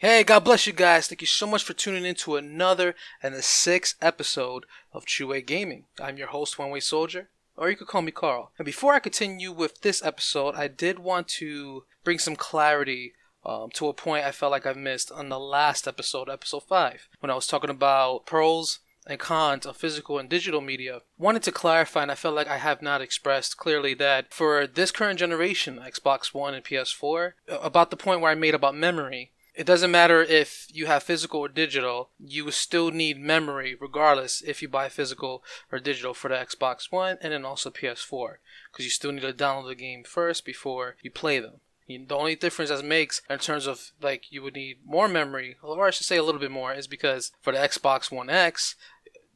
Hey, God bless you guys. Thank you so much for tuning in to another and the sixth episode of True Way Gaming. I'm your host, One Way Soldier, or you could call me Carl. And before I continue with this episode, I did want to bring some clarity to a point I felt like I missed on the last episode, episode 5, when I was talking about pros and cons of physical and digital media. Wanted to clarify, and I felt like I have not expressed clearly, that for this current generation, Xbox One and PS4, about the point where I made about memory, it doesn't matter if you have physical or digital, you still need memory regardless if you buy physical or digital for the Xbox One and then also PS4, because you still need to download the game first before you play them. The only difference that makes in terms of like you would need more memory, or I should say a little bit more, is because for the Xbox One X,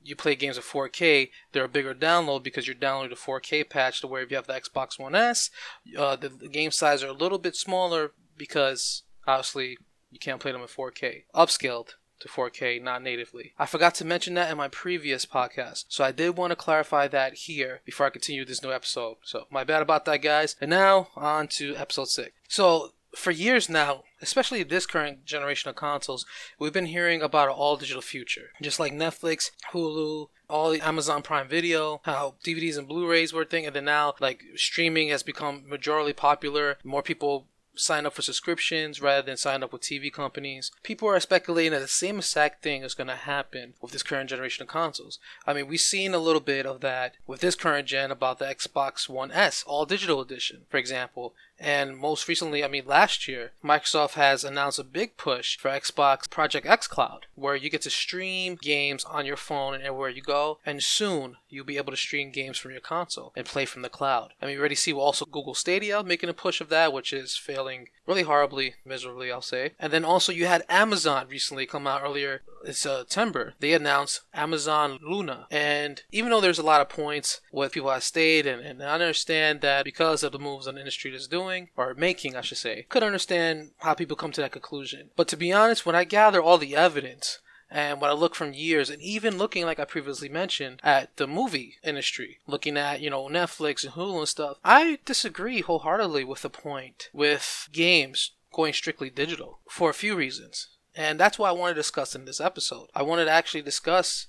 you play games at 4K, they're a bigger download because you're downloading a 4K patch, to where if you have the Xbox One S, the game size are a little bit smaller because obviously you can't play them in 4K. Upscaled to 4K, not natively. I forgot to mention that in my previous podcast, so I did want to clarify that here before I continue this new episode. So my bad about that, guys. And now on to episode 6. So for years now, especially this current generation of consoles, we've been hearing about an all-digital future. Just like Netflix, Hulu, all the Amazon Prime Video, how DVDs and Blu-rays were a thing, and then now like streaming has become majorly popular. More people sign up for subscriptions rather than sign up with TV companies. People are speculating that the same exact thing is going to happen with this current generation of consoles. I mean, we've seen a little bit of that with this current gen about the Xbox One S All Digital Edition, for example. And most recently, last year, Microsoft has announced a big push for Xbox Project xCloud, where you get to stream games on your phone and everywhere you go. And soon, you'll be able to stream games from your console and play from the cloud. And we already see also Google Stadia making a push of that, which is failing really horribly, miserably, I'll say. And then also you had Amazon recently come out earlier in September. They announced Amazon Luna. And even though there's a lot of points where people have stayed, and I understand that because of the moves on the industry that's doing, or making, I should say, could understand how people come to that conclusion. But to be honest, when I gather all the evidence, and when I look from years, and even looking, like I previously mentioned, at the movie industry, looking at, Netflix and Hulu and stuff, I disagree wholeheartedly with the point with games going strictly digital for a few reasons. And that's why I wanted to discuss in this episode. I wanted to actually discuss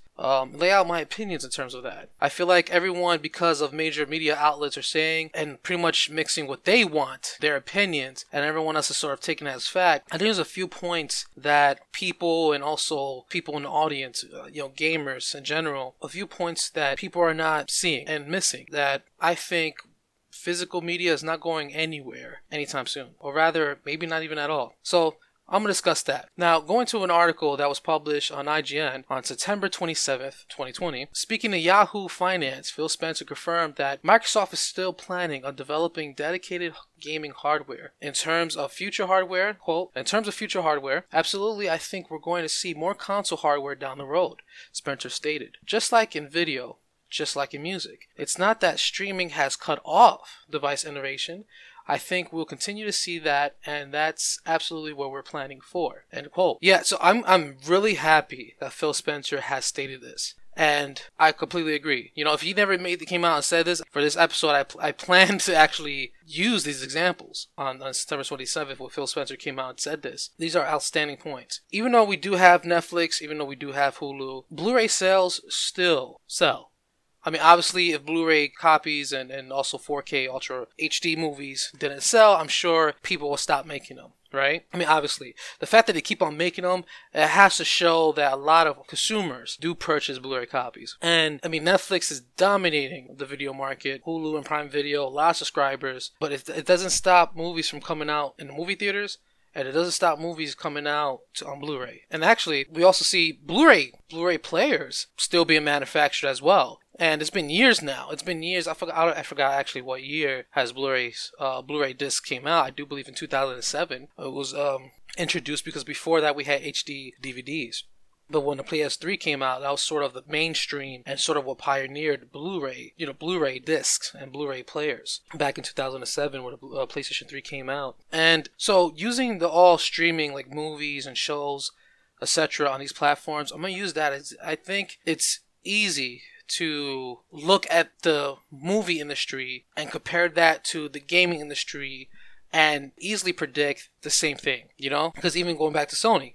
lay out my opinions in terms of that. I feel like everyone, because of major media outlets, are saying and pretty much mixing what they want, their opinions, and everyone else is sort of taking it as fact. I think there's a few points that people, and also people in the audience, gamers in general, a few points that people are not seeing and missing, that I think physical media is not going anywhere anytime soon, or rather maybe not even at all. So I'm going to discuss that. Now, going to an article that was published on IGN on September 27th, 2020, speaking to Yahoo Finance, Phil Spencer confirmed that Microsoft is still planning on developing dedicated gaming hardware. In terms of future hardware, quote, in terms of future hardware, absolutely, I think we're going to see more console hardware down the road, Spencer stated. Just like in video, just like in music, it's not that streaming has cut off device innovation. I think we'll continue to see that, and that's absolutely what we're planning for. End quote. Yeah, so I'm really happy that Phil Spencer has stated this, and I completely agree. If he never came out and said this, for this episode, I planned to actually use these examples on September 27th when Phil Spencer came out and said this. These are outstanding points. Even though we do have Netflix, even though we do have Hulu, Blu-ray sales still sell. Obviously, if Blu-ray copies and also 4K Ultra HD movies didn't sell, I'm sure people will stop making them, right? Obviously, the fact that they keep on making them, it has to show that a lot of consumers do purchase Blu-ray copies. And, Netflix is dominating the video market, Hulu and Prime Video, a lot of subscribers, but it doesn't stop movies from coming out in the movie theaters. And it doesn't stop movies coming out on Blu-ray. And actually, we also see Blu-ray players still being manufactured as well. And it's been years now. It's been years. I forgot actually what year has Blu-ray disc came out. I do believe in 2007 it was introduced, because before that we had HD DVDs. But when the PS3 came out, that was sort of the mainstream and sort of what pioneered Blu-ray, Blu-ray discs and Blu-ray players back in 2007 when the PlayStation 3 came out. And so using the all streaming like movies and shows, etc. on these platforms, I'm going to use that as, I think it's easy to look at the movie industry and compare that to the gaming industry and easily predict the same thing, you know? Because even going back to Sony,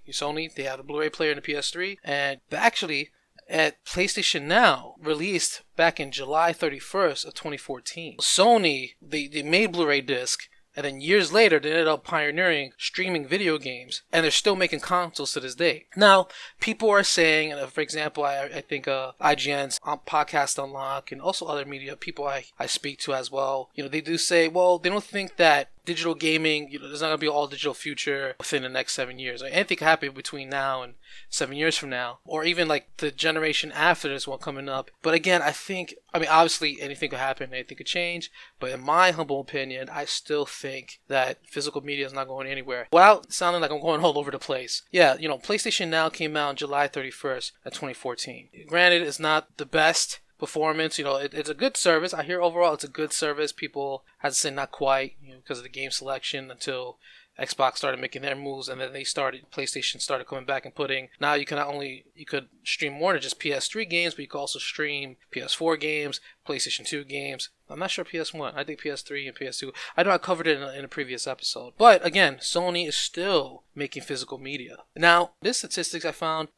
they have the Blu-ray player and the PS3, and actually at PlayStation Now, released back in July 31st of 2014. Sony, they made Blu-ray disc, and then years later, they ended up pioneering streaming video games, and they're still making consoles to this day. Now, people are saying, and for example, I think IGN's Podcast Unlock and also other media, people I speak to as well, you know, they do say, well, they don't think that digital gaming, you know, there's not going to be an all-digital future within the next 7 years. Like, anything can happen between now and 7 years from now, or even like the generation after this one coming up. But again, I mean, obviously anything could happen, anything could change. But in my humble opinion, I still think that physical media is not going anywhere. Without sounding like I'm going all over the place. Yeah, you know, PlayStation Now came out on July 31st of 2014. Granted, it's not the best performance, you know, it's a good service. I hear overall it's a good service. People had to say not quite, you know, because of the game selection until Xbox started making their moves, and then PlayStation started coming back and putting, now you could stream more than just PS3 games, but you could also stream PS4 games, PlayStation 2 games. I'm not sure PS1. I think PS3 and PS2. I know I covered it in a previous episode. But again, Sony is still making physical media. Now, this statistics I found,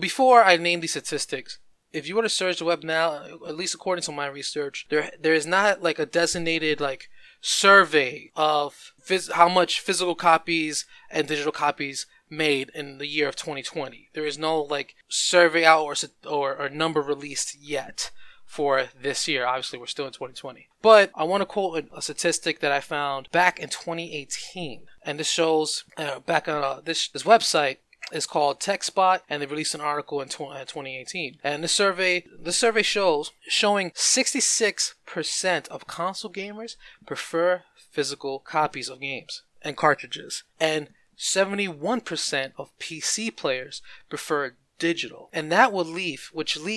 before I named these statistics, if you were to search the web now, at least according to my research, there is not like a designated like survey of how much physical copies and digital copies made in the year of 2020. There is no like survey out or number released yet for this year. Obviously, we're still in 2020. But I want to quote a statistic that I found back in 2018, and this shows back on this website. It's called TechSpot, and they released an article in 2018. And the survey showing 66% of console gamers prefer physical copies of games and cartridges, and 71% of PC players prefer digital. And that would leaves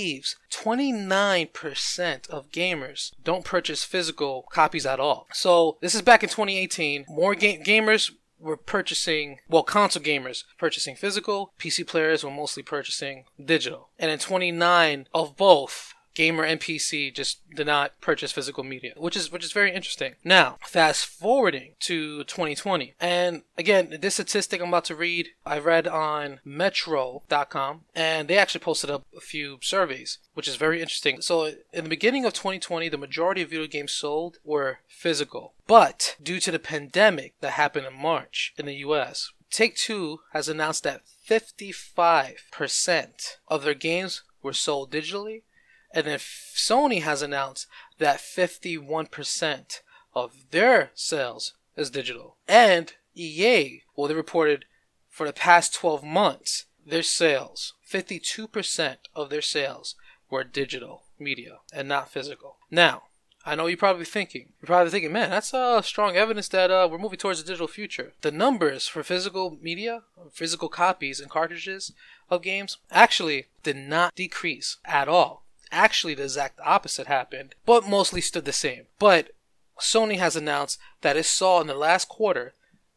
29% of gamers don't purchase physical copies at all. So this is back in 2018. More gamers were purchasing, console gamers purchasing physical, PC players were mostly purchasing digital. And then 29 of both gamer and PC just did not purchase physical media, which is very interesting. Now, fast forwarding to 2020. And again, this statistic I'm about to read, I read on Metro.com, and they actually posted up a few surveys, which is very interesting. So in the beginning of 2020, the majority of video games sold were physical. But due to the pandemic that happened in March in the US, Take-Two has announced that 55% of their games were sold digitally. And then Sony has announced that 51% of their sales is digital. And EA, they reported for the past 12 months, their sales, 52% of their sales were digital media and not physical. Now, I know you're probably thinking, man, that's strong evidence that we're moving towards a digital future. The numbers for physical media, physical copies and cartridges of games actually did not decrease at all. Actually, the exact opposite happened, but mostly stood the same. But Sony has announced that it saw in the last quarter,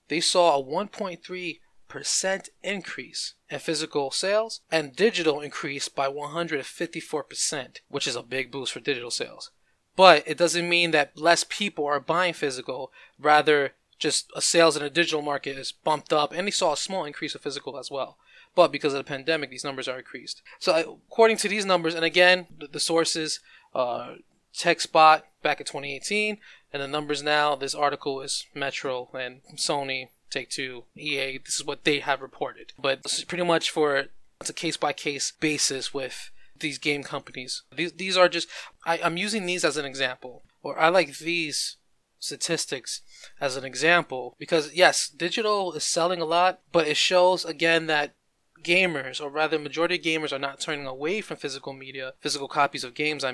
they saw a 1.3% increase in physical sales, and digital increased by 154%, which is a big boost for digital sales. But it doesn't mean that less people are buying physical, rather just sales in the digital market is bumped up, and they saw a small increase of physical as well. But because of the pandemic, these numbers are increased. So according to these numbers, and again, the sources, TechSpot back in 2018, and the numbers now, this article is Metro and Sony, Take-Two, EA. This is what they have reported. But this is pretty much it's a case-by-case basis with these game companies. These are just, I'm using these as an example. Or I like these statistics as an example because, yes, digital is selling a lot, but it shows, again, that gamers, or rather majority of gamers, are not turning away from physical media, physical copies of games,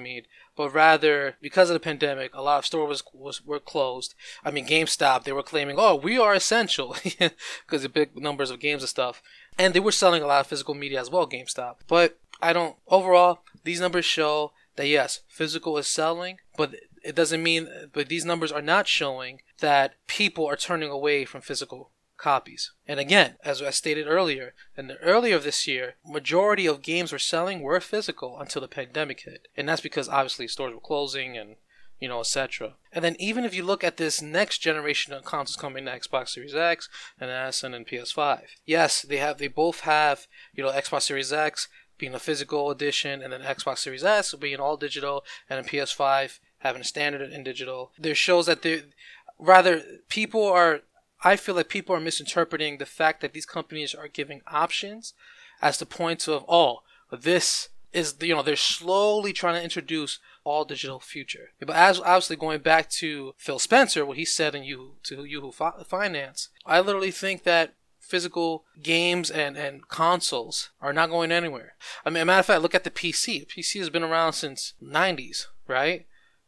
but rather because of the pandemic, a lot of stores were closed. I mean, GameStop, they were claiming, we are essential because of big numbers of games and stuff. And they were selling a lot of physical media as well, GameStop. But overall, these numbers show that, yes, physical is selling, but these numbers are not showing that people are turning away from physical copies. And again, as I stated earlier, earlier this year, majority of games were selling were physical until the pandemic hit. And that's because obviously stores were closing and you know, etc. And then even if you look at this next generation of consoles coming to Xbox Series X and S and PS5, yes, they both have, you know, Xbox Series X being a physical edition, and then Xbox Series S being all digital, and then PS5 having a standard and digital. There shows that I feel like people are misinterpreting the fact that these companies are giving options as the point of, oh, this is, you know, they're slowly trying to introduce all digital future. But as obviously going back to Phil Spencer, what he said in Yahoo Finance, I literally think that physical games and consoles are not going anywhere. I mean, as a matter of fact, look at the PC. The PC has been around since 90s, right?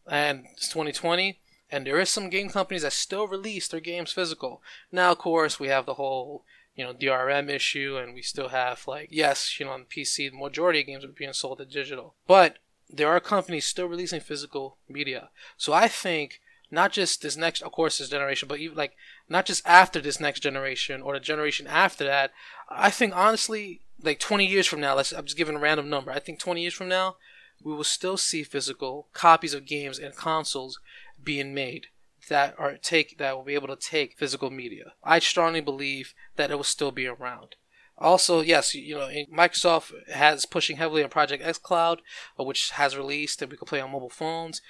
And it's 2020. And there is some game companies that still release their games physical. Now, of course, we have the whole, you know, DRM issue, and we still have, like, yes, you know, on the PC, the majority of games are being sold at digital. But there are companies still releasing physical media. So I think not just this next, of course, this generation, but even, like, not just after this next generation or the generation after that, I think, honestly, like, 20 years from now, I'm just giving a random number. I think 20 years from now, we will still see physical copies of games and consoles being made that will be able to take physical media. I strongly believe that it will still be around. Also, yes, you know, Microsoft has pushing heavily on Project xCloud, which has released that we can play on mobile phones.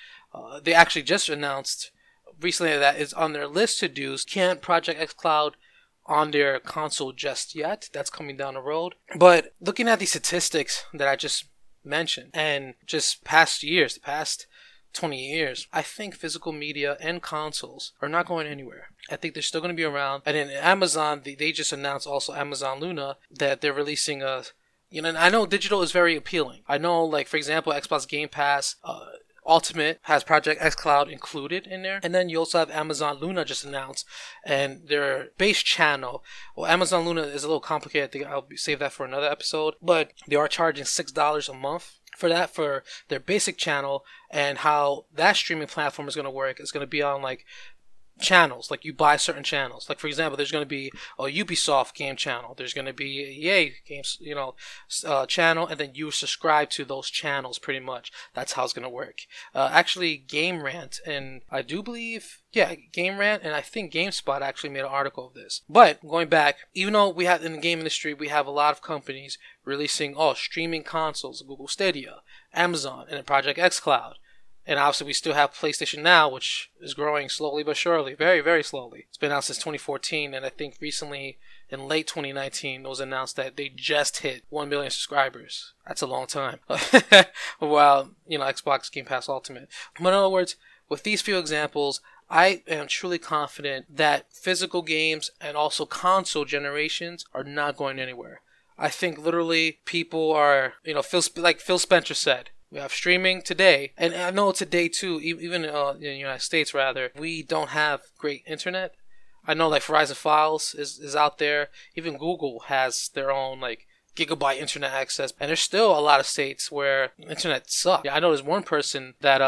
They actually just announced recently that it's on their list to do's. Can't Project xCloud on their console just yet? That's coming down the road. But looking at the statistics that I just mentioned, and just the past 20 years, I think physical media and consoles are not going anywhere. I think they're still going to be around. And then Amazon, they just announced also Amazon Luna, that they're releasing a, you know, and I know digital is very appealing. I know, like, for example, Xbox Game Pass Ultimate has Project xCloud included in there. And then you also have Amazon Luna just announced, and their base channel. Well, Amazon Luna is a little complicated. I think I'll save that for another episode. But they are charging $6 a month for their basic channel, and how that streaming platform is going to work. It's going to be on, like, channels. Like, you buy certain channels. Like, for example, there's going to be a Ubisoft game channel. There's going to be an EA games, you know, channel, and then you subscribe to those channels pretty much. That's how it's going to work. Actually, Game Rant, and I do believe, yeah, Game Rant, and I think GameSpot actually made an article of this. But going back, even though we have in the game industry, we have a lot of companies releasing streaming consoles, Google Stadia, Amazon, and then Project xCloud. And obviously, we still have PlayStation Now, which is growing slowly but surely. Very, very slowly. It's been out since 2014, and I think recently, in late 2019, it was announced that they just hit 1 million subscribers. That's a long time. While, you know, Xbox Game Pass Ultimate. But in other words, with these few examples, I am truly confident that physical games and also console generations are not going anywhere. I think literally people are, you know, like Phil Spencer said, we have streaming today, and I know today too, even in the United States rather, we don't have great internet. I know, like, Verizon Files is out there. Even Google has their own, like, gigabyte internet access, and there's still a lot of states where internet sucks. Yeah, I know there's one person that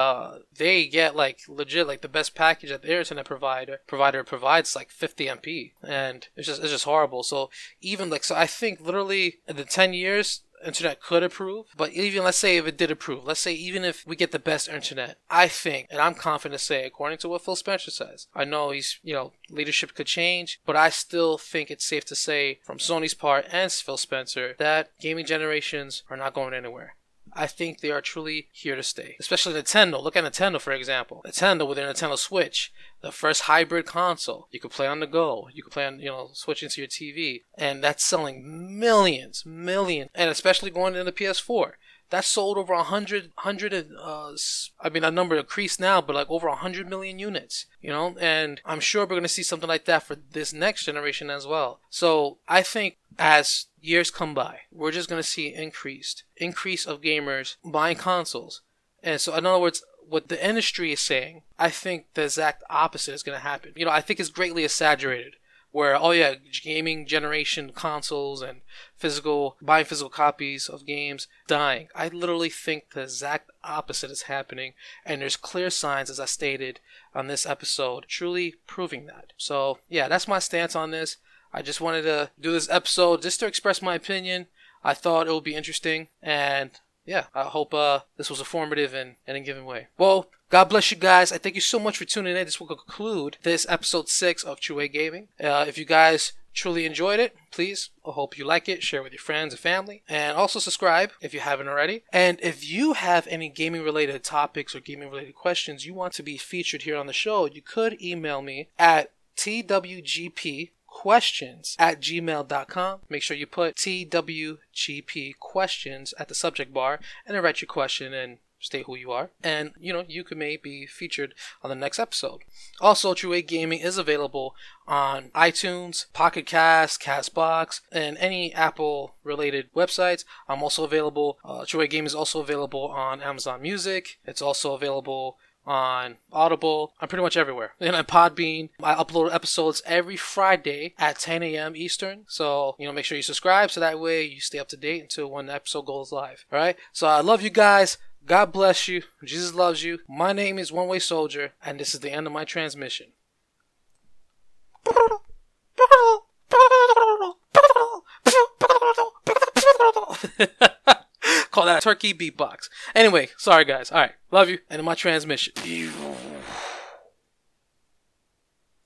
they get, like, legit, like, the best package that their internet provider provides, like, 50 MB, and it's just horrible. So even, like, so I think literally in the 10 years internet could improve, but even let's say if it did improve, let's say even if we get the best internet, I think, and I'm confident to say, according to what Phil Spencer says, I know he's, you know, leadership could change, but I still think it's safe to say from Sony's part and Phil Spencer that gaming generations are not going anywhere. I think they are truly here to stay. Especially Nintendo. Look at Nintendo, for example. Nintendo with their Nintendo Switch, the first hybrid console. You could play on the go. You could play on, you know, switching to your TV. And that's selling millions. And especially going into the PS4. That sold over 100 million units, you know? And I'm sure we're going to see something like that for this next generation as well. So I think as years come by, we're just going to see increase of gamers buying consoles. And so, in other words, what the industry is saying, I think the exact opposite is going to happen. You know, I think it's greatly exaggerated. Where, oh yeah, gaming generation consoles and buying physical copies of games dying. I literally think the exact opposite is happening, and there's clear signs, as I stated on this episode, truly proving that. So yeah, that's my stance on this. I just wanted to do this episode just to express my opinion. I thought it would be interesting, and yeah, I hope this was informative in any given way. Well, God bless you guys. I thank you so much for tuning in. This will conclude this episode 6 of True Way Gaming. If you guys truly enjoyed it, please, I hope you like it, share with your friends and family, and also subscribe if you haven't already. And if you have any gaming related topics or gaming related questions you want to be featured here on the show, you could email me at twgpquestions@gmail.com. Make sure you put twgpquestions at the subject bar and then write your question and state who you are, and you know, you could maybe be featured on the next episode. Also, True Way Gaming is available on iTunes, Pocket Cast, Castbox, and any Apple-related websites. I'm also available. True Way Gaming is also available on Amazon Music. It's also available on Audible. I'm pretty much everywhere. And on Podbean, I upload episodes every Friday at 10 a.m. Eastern. So, you know, make sure you subscribe so that way you stay up to date until when the episode goes live. All right. So I love you guys. God bless you. Jesus loves you. My name is One Way Soldier, and this is the end of my transmission. Call that a turkey beatbox. Anyway, sorry guys. All right, love you. End of my transmission.